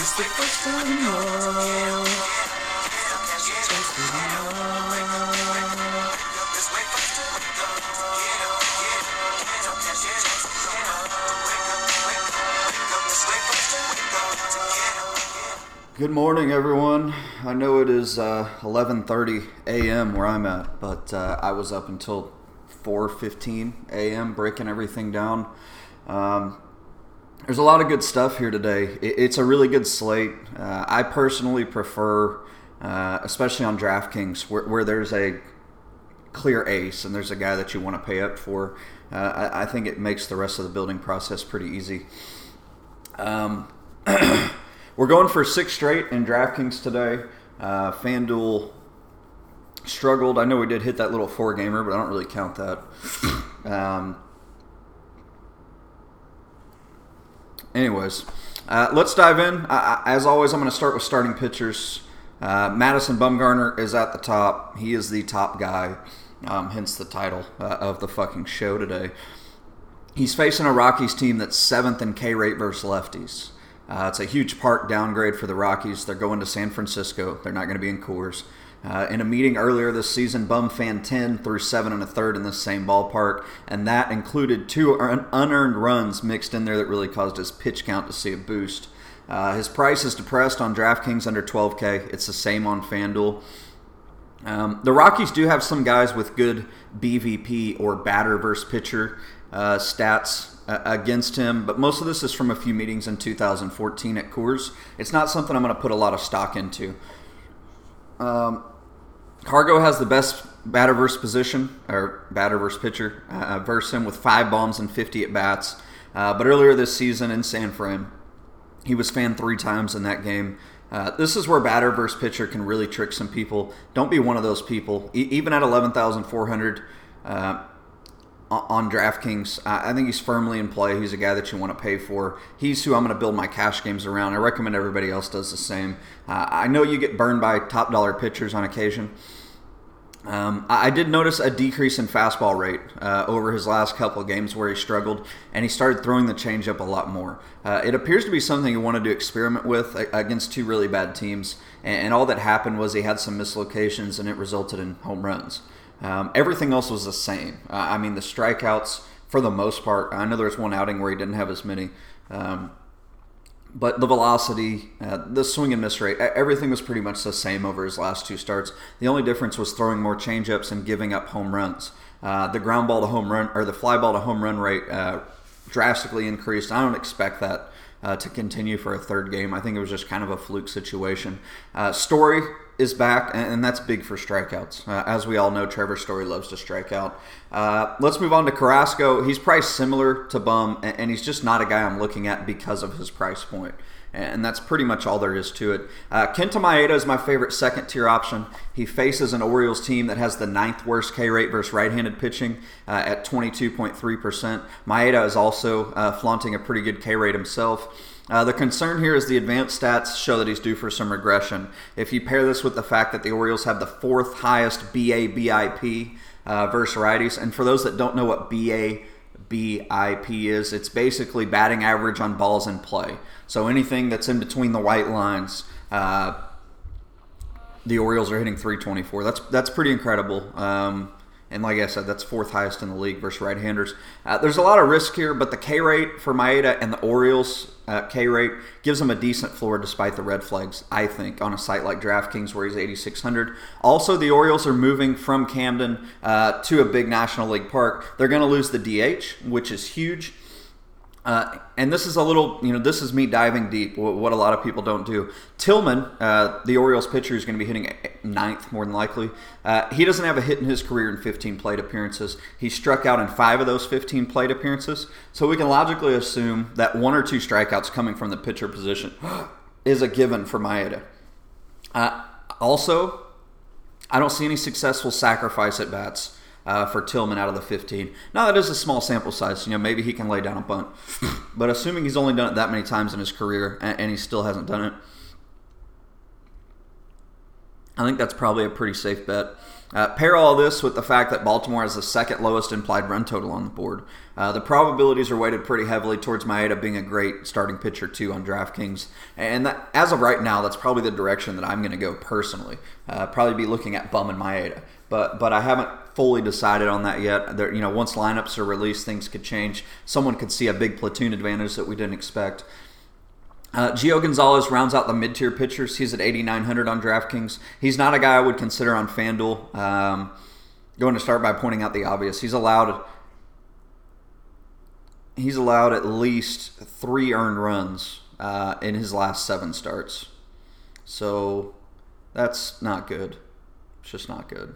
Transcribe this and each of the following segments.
It's the first time in all. Good morning, everyone. I know it is 11:30 a.m. where I'm at, but I was up until 4:15 a.m. breaking everything down. There's a lot of good stuff here today. It's a really good slate. I personally prefer, especially on DraftKings, where there's a clear ace and there's a guy that you want to pay up for. I think it makes the rest of the building process pretty easy. We're going for six straight in DraftKings today. FanDuel struggled. I know we did hit that little four-gamer, but I don't really count that. Anyways, let's dive in. As always, I'm going to start with starting pitchers. Madison Bumgarner is at the top. He is the top guy, hence the title of the fucking show today. He's facing a Rockies team that's 7th in K rate versus lefties. It's a huge park downgrade for the Rockies. They're going to San Francisco. They're not going to be in Coors. In a meeting earlier this season, Bum fanned 10 through 7 1/3 in this same ballpark, and that included two unearned runs mixed in there that really caused his pitch count to see a boost. His price is depressed on DraftKings under 12K. It's the same on FanDuel. The Rockies do have some guys with good BVP or batter versus pitcher stats against him, but most of this is from a few meetings in 2014 at Coors. It's not something I'm going to put a lot of stock into. Cargo has the best batter versus position, or batter versus pitcher, versus him with 5 bombs and 50 at-bats. But earlier this season in San Fran, he was fanned 3 times in that game. This is where batter versus pitcher can really trick some people. Don't be one of those people. Even at 11,400 on DraftKings, I think he's firmly in play. He's a guy that you want to pay for. He's who I'm going to build my cash games around. I recommend everybody else does the same. I know you get burned by top dollar pitchers on occasion. I did notice a decrease in fastball rate over his last couple of games where he struggled, and he started throwing the changeup a lot more. It appears to be something he wanted to experiment with against two really bad teams, and all that happened was he had some mislocations, and it resulted in home runs. Everything else was the same. I mean, the strikeouts, for the most part, I know there was one outing where he didn't have as many, but the velocity, the swing and miss rate, everything was pretty much the same over his last 2 starts. The only difference was throwing more changeups and giving up home runs. The ground ball to home run, or the fly ball to home run rate drastically increased. I don't expect that to continue for a 3rd game. I think it was just kind of a fluke situation. Story is back, and that's big for strikeouts. As we all know, Trevor Story loves to strike out. Let's move on to Carrasco. He's priced similar to Bum, and he's just not a guy I'm looking at because of his price point. And that's pretty much all there is to it. Kenta Maeda is my favorite 2nd-tier option. He faces an Orioles team that has the 9th worst K rate versus right-handed pitching at 22.3%. Maeda is also flaunting a pretty good K rate himself. The concern here is the advanced stats show that he's due for some regression. If you pair this with the fact that the Orioles have the 4th highest BABIP versus righties, and for those that don't know what BABIP is, it's basically batting average on balls in play. So anything that's in between the white lines, the Orioles are hitting 324. That's pretty incredible. And like I said, that's 4th highest in the league versus right-handers. There's a lot of risk here, but the K rate for Maeda and the Orioles K rate gives him a decent floor despite the red flags, I think, on a site like DraftKings where he's 8,600. Also, the Orioles are moving from Camden to a big National League park. They're going to lose the DH, which is huge. And this is a little, this is me diving deep, what a lot of people don't do. Tillman, the Orioles pitcher, is going to be hitting 9th more than likely. He doesn't have a hit in his career in 15 plate appearances. He struck out in 5 of those 15 plate appearances. So we can logically assume that 1 or 2 strikeouts coming from the pitcher position is a given for Maeda. Also, I don't see any successful sacrifice at bats for Tillman out of the 15. Now, that is a small sample size. Maybe he can lay down a bunt. But assuming he's only done it that many times in his career and he still hasn't done it, I think that's probably a pretty safe bet. Pair all this with the fact that Baltimore has the second lowest implied run total on the board. The probabilities are weighted pretty heavily towards Maeda being a great starting pitcher, too, on DraftKings. And that, as of right now, that's probably the direction that I'm going to go personally. Probably be looking at Bum and Maeda. But I haven't fully decided on that yet. There, you know, once lineups are released, things could change. Someone could see a big platoon advantage that we didn't expect. Gio Gonzalez rounds out the mid-tier pitchers. He's at 8,900 on DraftKings. He's not a guy I would consider on FanDuel. Going to start by pointing out the obvious. He's allowed at least 3 earned runs in his last 7 starts. So that's not good. It's just not good.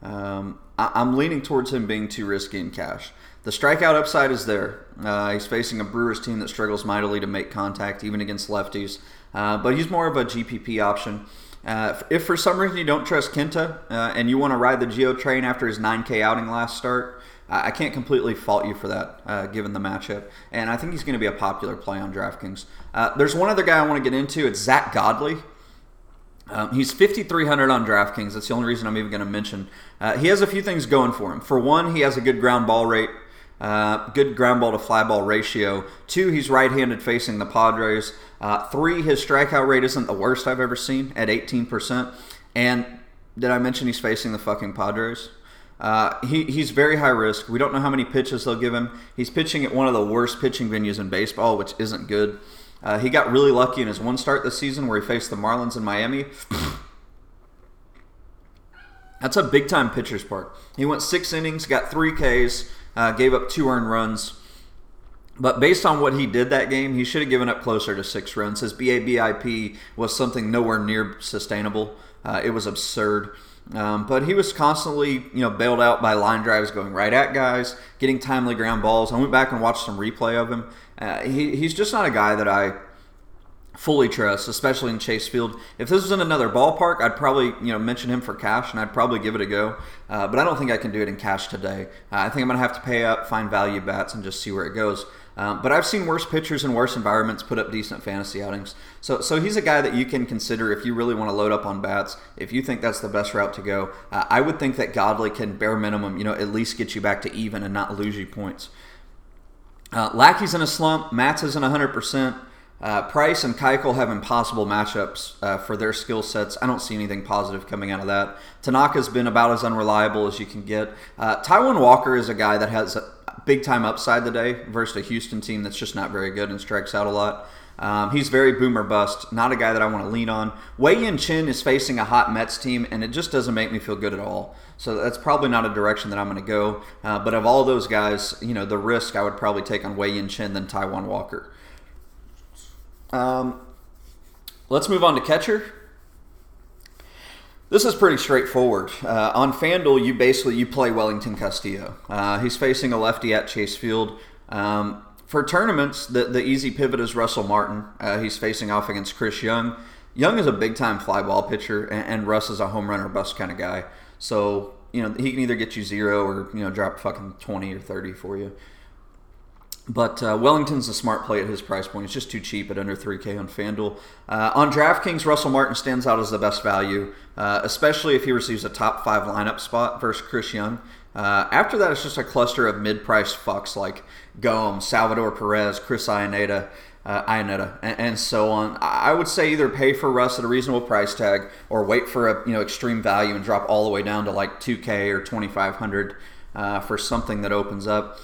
I'm leaning towards him being too risky in cash. The strikeout upside is there. He's facing a Brewers team that struggles mightily to make contact, even against lefties. But he's more of a GPP option. If for some reason you don't trust Kenta and you want to ride the Gio train after his 9K outing last start, I can't completely fault you for that, given the matchup. And I think he's going to be a popular play on DraftKings. There's one other guy I want to get into. It's Zach Godley. He's 5,300 on DraftKings. That's the only reason I'm even going to mention. He has a few things going for him. For one, he has a good ground ball rate. Good ground ball to fly ball ratio. 2, he's right-handed facing the Padres. 3, his strikeout rate isn't the worst I've ever seen at 18%. And did I mention he's facing the fucking Padres? He's very high risk. We don't know how many pitches they'll give him. He's pitching at one of the worst pitching venues in baseball, which isn't good. He got really lucky in his one start this season where he faced the Marlins in Miami. That's a big-time pitcher's park. He went 6 innings, got 3 Ks, gave up 2 earned runs. But based on what he did that game, he should have given up closer to 6 runs. His BABIP was something nowhere near sustainable. It was absurd. But he was constantly, bailed out by line drives going right at guys, getting timely ground balls. I went back and watched some replay of him. He's just not a guy that I fully trust, especially in Chase Field. If this was in another ballpark, I'd probably mention him for cash, and I'd probably give it a go. But I don't think I can do it in cash today. I think I'm going to have to pay up, find value bats, and just see where it goes. But I've seen worse pitchers in worse environments put up decent fantasy outings. So he's a guy that you can consider if you really want to load up on bats, if you think that's the best route to go. I would think that Godley can, bare minimum, at least get you back to even and not lose you points. Lackey's in a slump. Matz isn't 100%. Price and Keuchel have impossible matchups for their skill sets. I don't see anything positive coming out of that. Tanaka's been about as unreliable as you can get. Taijuan Walker is a guy that has a big-time upside today versus a Houston team that's just not very good and strikes out a lot. He's very boom or bust, not a guy that I want to lean on. Wei Yin Chin is facing a hot Mets team, and it just doesn't make me feel good at all. So that's probably not a direction that I'm going to go. But of all those guys, the risk I would probably take on Wei Yin Chin than Taijuan Walker. Let's move on to catcher. This is pretty straightforward. On FanDuel, you play Wellington Castillo. He's facing a lefty at Chase Field. For tournaments, the easy pivot is Russell Martin. He's facing off against Chris Young. Young is a big-time fly ball pitcher, and Russ is a home run or bust kind of guy. So, he can either get you 0 or, drop fucking 20 or 30 for you. But Wellington's a smart play at his price point. It's just too cheap at under 3K on FanDuel. On DraftKings, Russell Martin stands out as the best value, especially if he receives a top 5 lineup spot versus Chris Young. After that, it's just a cluster of mid-priced fucks like Gomes, Salvador Perez, Chris Iannetta, and so on. I would say either pay for Russ at a reasonable price tag or wait for a extreme value and drop all the way down to like 2K or 2,500 for something that opens up.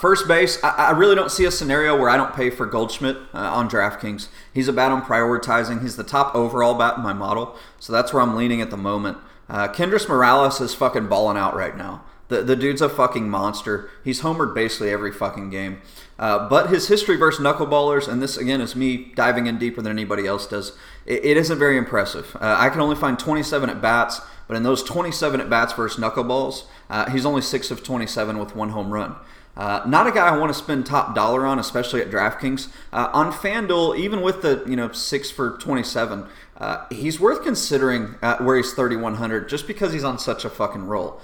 First base, I really don't see a scenario where I don't pay for Goldschmidt on DraftKings. He's a bat I'm prioritizing. He's the top overall bat in my model, so that's where I'm leaning at the moment. Kendrys Morales is fucking balling out right now. The dude's a fucking monster. He's homered basically every fucking game. But his history versus knuckleballers, and this again is me diving in deeper than anybody else does, it isn't very impressive. I can only find 27 at-bats, but in those 27 at-bats versus knuckleballs, he's only 6 of 27 with 1 home run. Not a guy I want to spend top dollar on, especially at DraftKings. On FanDuel, even with the 6 for 27, he's worth considering where he's 3,100 just because he's on such a fucking roll.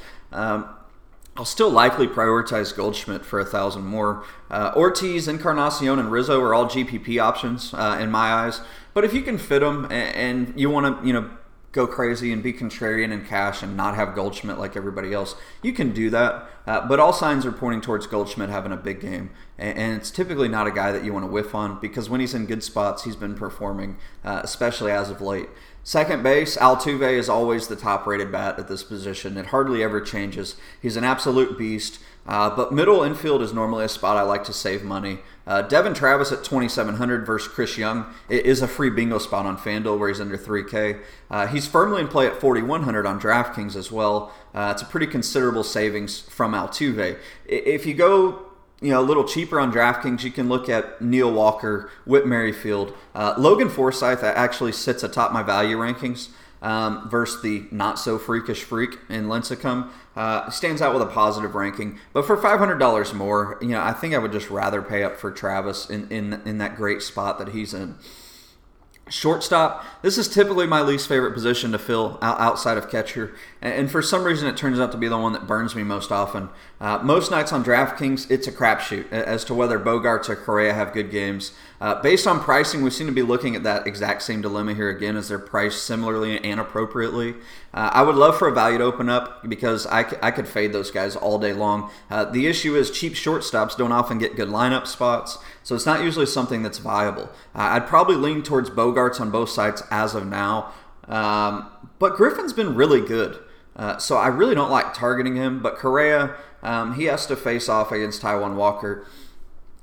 I'll still likely prioritize Goldschmidt for 1,000 more. Ortiz, Encarnacion, and Rizzo are all GPP options in my eyes. But if you can fit them and you want to go crazy and be contrarian and cash and not have Goldschmidt like everybody else. You can do that, but all signs are pointing towards Goldschmidt having a big game, and it's typically not a guy that you want to whiff on because when he's in good spots, he's been performing, especially as of late. Second base, Altuve is always the top-rated bat at this position. It hardly ever changes. He's an absolute beast, but middle infield is normally a spot I like to save money. Devin Travis at 2,700 versus Chris Young. It is a free bingo spot on FanDuel where he's under 3K. He's firmly in play at 4,100 on DraftKings as well. It's a pretty considerable savings from Altuve. If you go a little cheaper on DraftKings, you can look at Neil Walker, Whit Merrifield. Logan Forsythe actually sits atop my value rankings versus the not-so-freakish freak in Lincecum. Stands out with a positive ranking. But for $500 more, I think I would just rather pay up for Travis in that great spot that he's in. Shortstop, this is typically my least favorite position to fill outside of catcher, and for some reason it turns out to be the one that burns me most often. Most nights on DraftKings, it's a crapshoot as to whether Bogarts or Correa have good games. Based on pricing, we seem to be looking at that exact same dilemma here again as they're priced similarly and appropriately. I would love for a value to open up because I could fade those guys all day long. The issue is cheap shortstops don't often get good lineup spots, so it's not usually something that's viable. I'd probably lean towards Bogarts on both sides as of now, but Griffin's been really good, so I really don't like targeting him. But Correa, he has to face off against Taijuan Walker,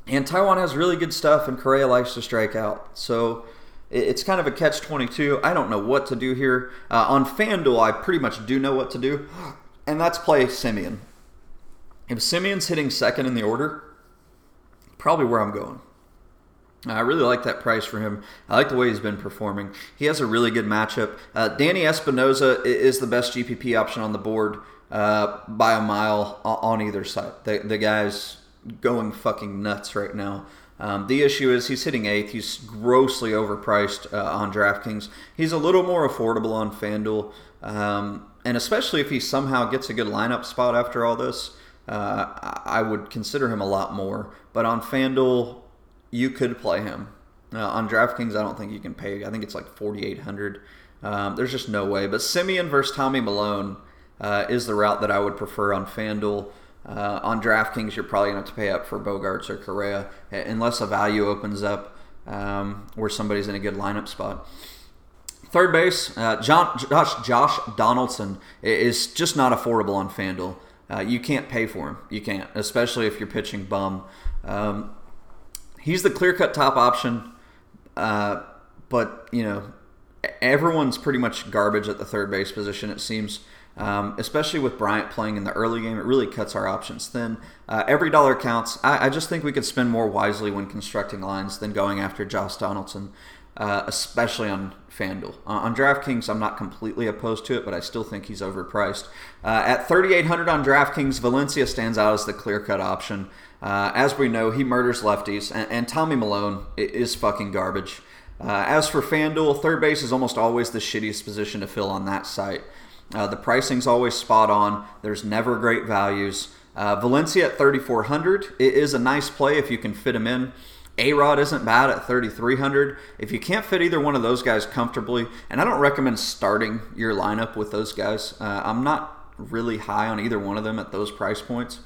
and Taijuan has really good stuff, and Correa likes to strike out, so it's kind of a catch-22. I don't know what to do here. On FanDuel, I pretty much do know what to do, and that's play Semien. If Semien's hitting second in the order, probably where I'm going. I really like that price for him. I like the way he's been performing. He has a really good matchup. Danny Espinosa is the best GPP option on the board by a mile on either side. The guy's going fucking nuts right now. The issue is he's hitting 8th. He's grossly overpriced on DraftKings. He's a little more affordable on FanDuel, and especially if he somehow gets a good lineup spot after all this, I would consider him a lot more. But on FanDuel, you could play him. On DraftKings, I don't think you can pay. I think it's like 4,800. There's just no way. But Semien versus Tommy Milone is the route that I would prefer on FanDuel. On DraftKings, you're probably going to have to pay up for Bogarts or Correa unless a value opens up where somebody's in a good lineup spot. Third base, Josh Donaldson is just not affordable on FanDuel. You can't pay for him. You can't, especially if you're pitching bum. He's the clear-cut top option, but everyone's pretty much garbage at the third base position, it seems. Especially with Bryant playing in the early game, it really cuts our options thin. Every dollar counts. I just think we could spend more wisely when constructing lines than going after Josh Donaldson, especially on FanDuel. On DraftKings, I'm not completely opposed to it, but I still think he's overpriced. At 3,800 on DraftKings, Valencia stands out as the clear-cut option. As we know, he murders lefties, and Tommy Milone is fucking garbage. As for FanDuel, third base is almost always the shittiest position to fill on that site. The pricing's always spot on. There's never great values. Valencia at 3,400. It is a nice play if you can fit him in. A-Rod isn't bad at 3,300. If you can't fit either one of those guys comfortably, and I don't recommend starting your lineup with those guys. I'm not really high on either one of them at those price points.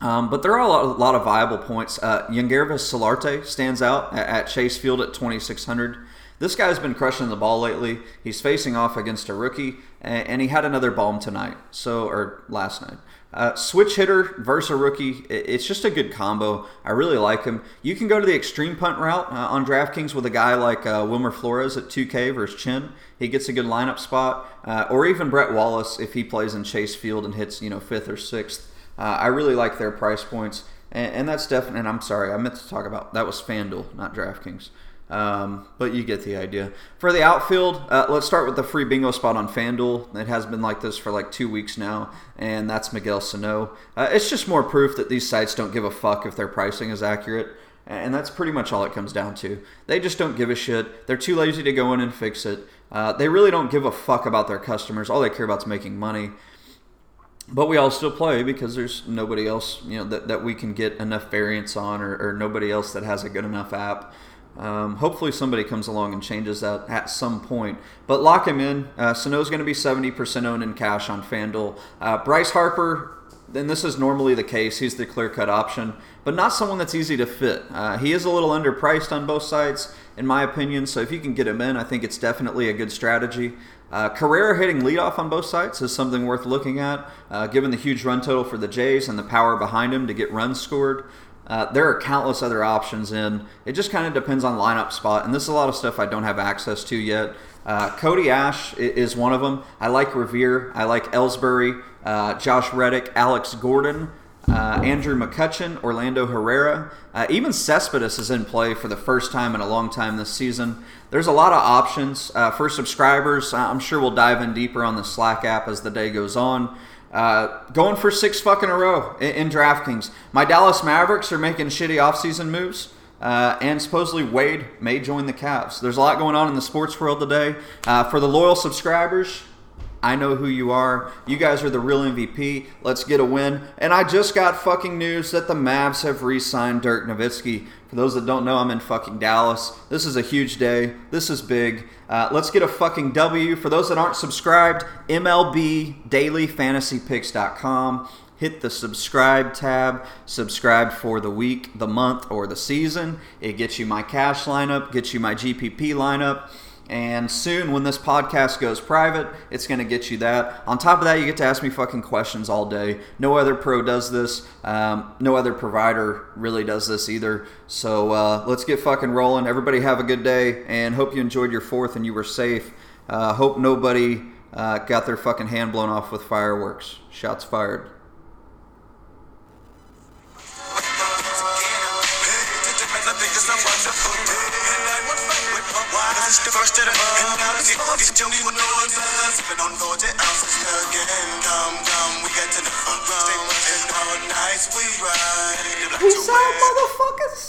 But there are a lot of viable points. Yangervis Solarte stands out at Chase Field at 2,600. This guy's been crushing the ball lately. He's facing off against a rookie, and he had another bomb tonight, or last night. Switch hitter versus a rookie, it's just a good combo. I really like him. You can go to the extreme punt route on DraftKings with a guy like Wilmer Flores at 2K versus Chin. He gets a good lineup spot, or even Brett Wallace if he plays in Chase Field and hits 5th or 6th. I really like their price points, and that's definitely, and I'm sorry, I meant to talk about, that was FanDuel, not DraftKings. But you get the idea. For the outfield, let's start with the free bingo spot on FanDuel. It has been like this for like 2 weeks now, and that's Miguel Sano. It's just more proof that these sites don't give a fuck if their pricing is accurate, and that's pretty much all it comes down to. They just don't give a shit. They're too lazy to go in and fix it. They really don't give a fuck about their customers. All they care about is making money. But we all still play because there's nobody else that we can get enough variance on, or nobody else that has a good enough app. Hopefully somebody comes along and changes that at some point. But lock him in. Sano's going to be 70% owned in cash on FanDuel. Bryce Harper, and this is normally the case, he's the clear-cut option, but not someone that's easy to fit. He is a little underpriced on both sides, in my opinion, so if you can get him in, I think it's definitely a good strategy. Correa hitting leadoff on both sides is something worth looking at, given the huge run total for the Jays and the power behind him to get runs scored. There are countless other options in. It just kind of depends on lineup spot, and this is a lot of stuff I don't have access to yet. Cody Ash is one of them. I like Revere. I like Ellsbury, Josh Reddick, Alex Gordon, Andrew McCutchen, Orlando Herrera. Even Cespedes is in play for the first time in a long time this season. There's a lot of options. For subscribers, I'm sure we'll dive in deeper on the Slack app as the day goes on. Going for six fucking in a row in DraftKings. My Dallas Mavericks are making shitty offseason moves, and supposedly Wade may join the Cavs. There's a lot going on in the sports world today. For the loyal subscribers, I know who you are. You guys are the real MVP. Let's get a win. And I just got fucking news that the Mavs have re-signed Dirk Nowitzki. For those that don't know, I'm in fucking Dallas. This is a huge day. This is big. Let's get a fucking W. For those that aren't subscribed, MLBDailyFantasyPicks.com. Hit the subscribe tab. Subscribe for the week, the month, or the season. It gets you my cash lineup, gets you my GPP lineup. And soon, when this podcast goes private, it's going to get you that. On top of that, you get to ask me fucking questions all day. No other pro does this. No other provider really does this either. So let's get fucking rolling. Everybody have a good day, and hope you enjoyed your fourth and you were safe. Hope nobody got their fucking hand blown off with fireworks. Shots fired. First of all, and now it's still new ones. Sipping on 40 ounces again. Come, we get to the front row. And all nights we ride. Peace out, motherfuckers.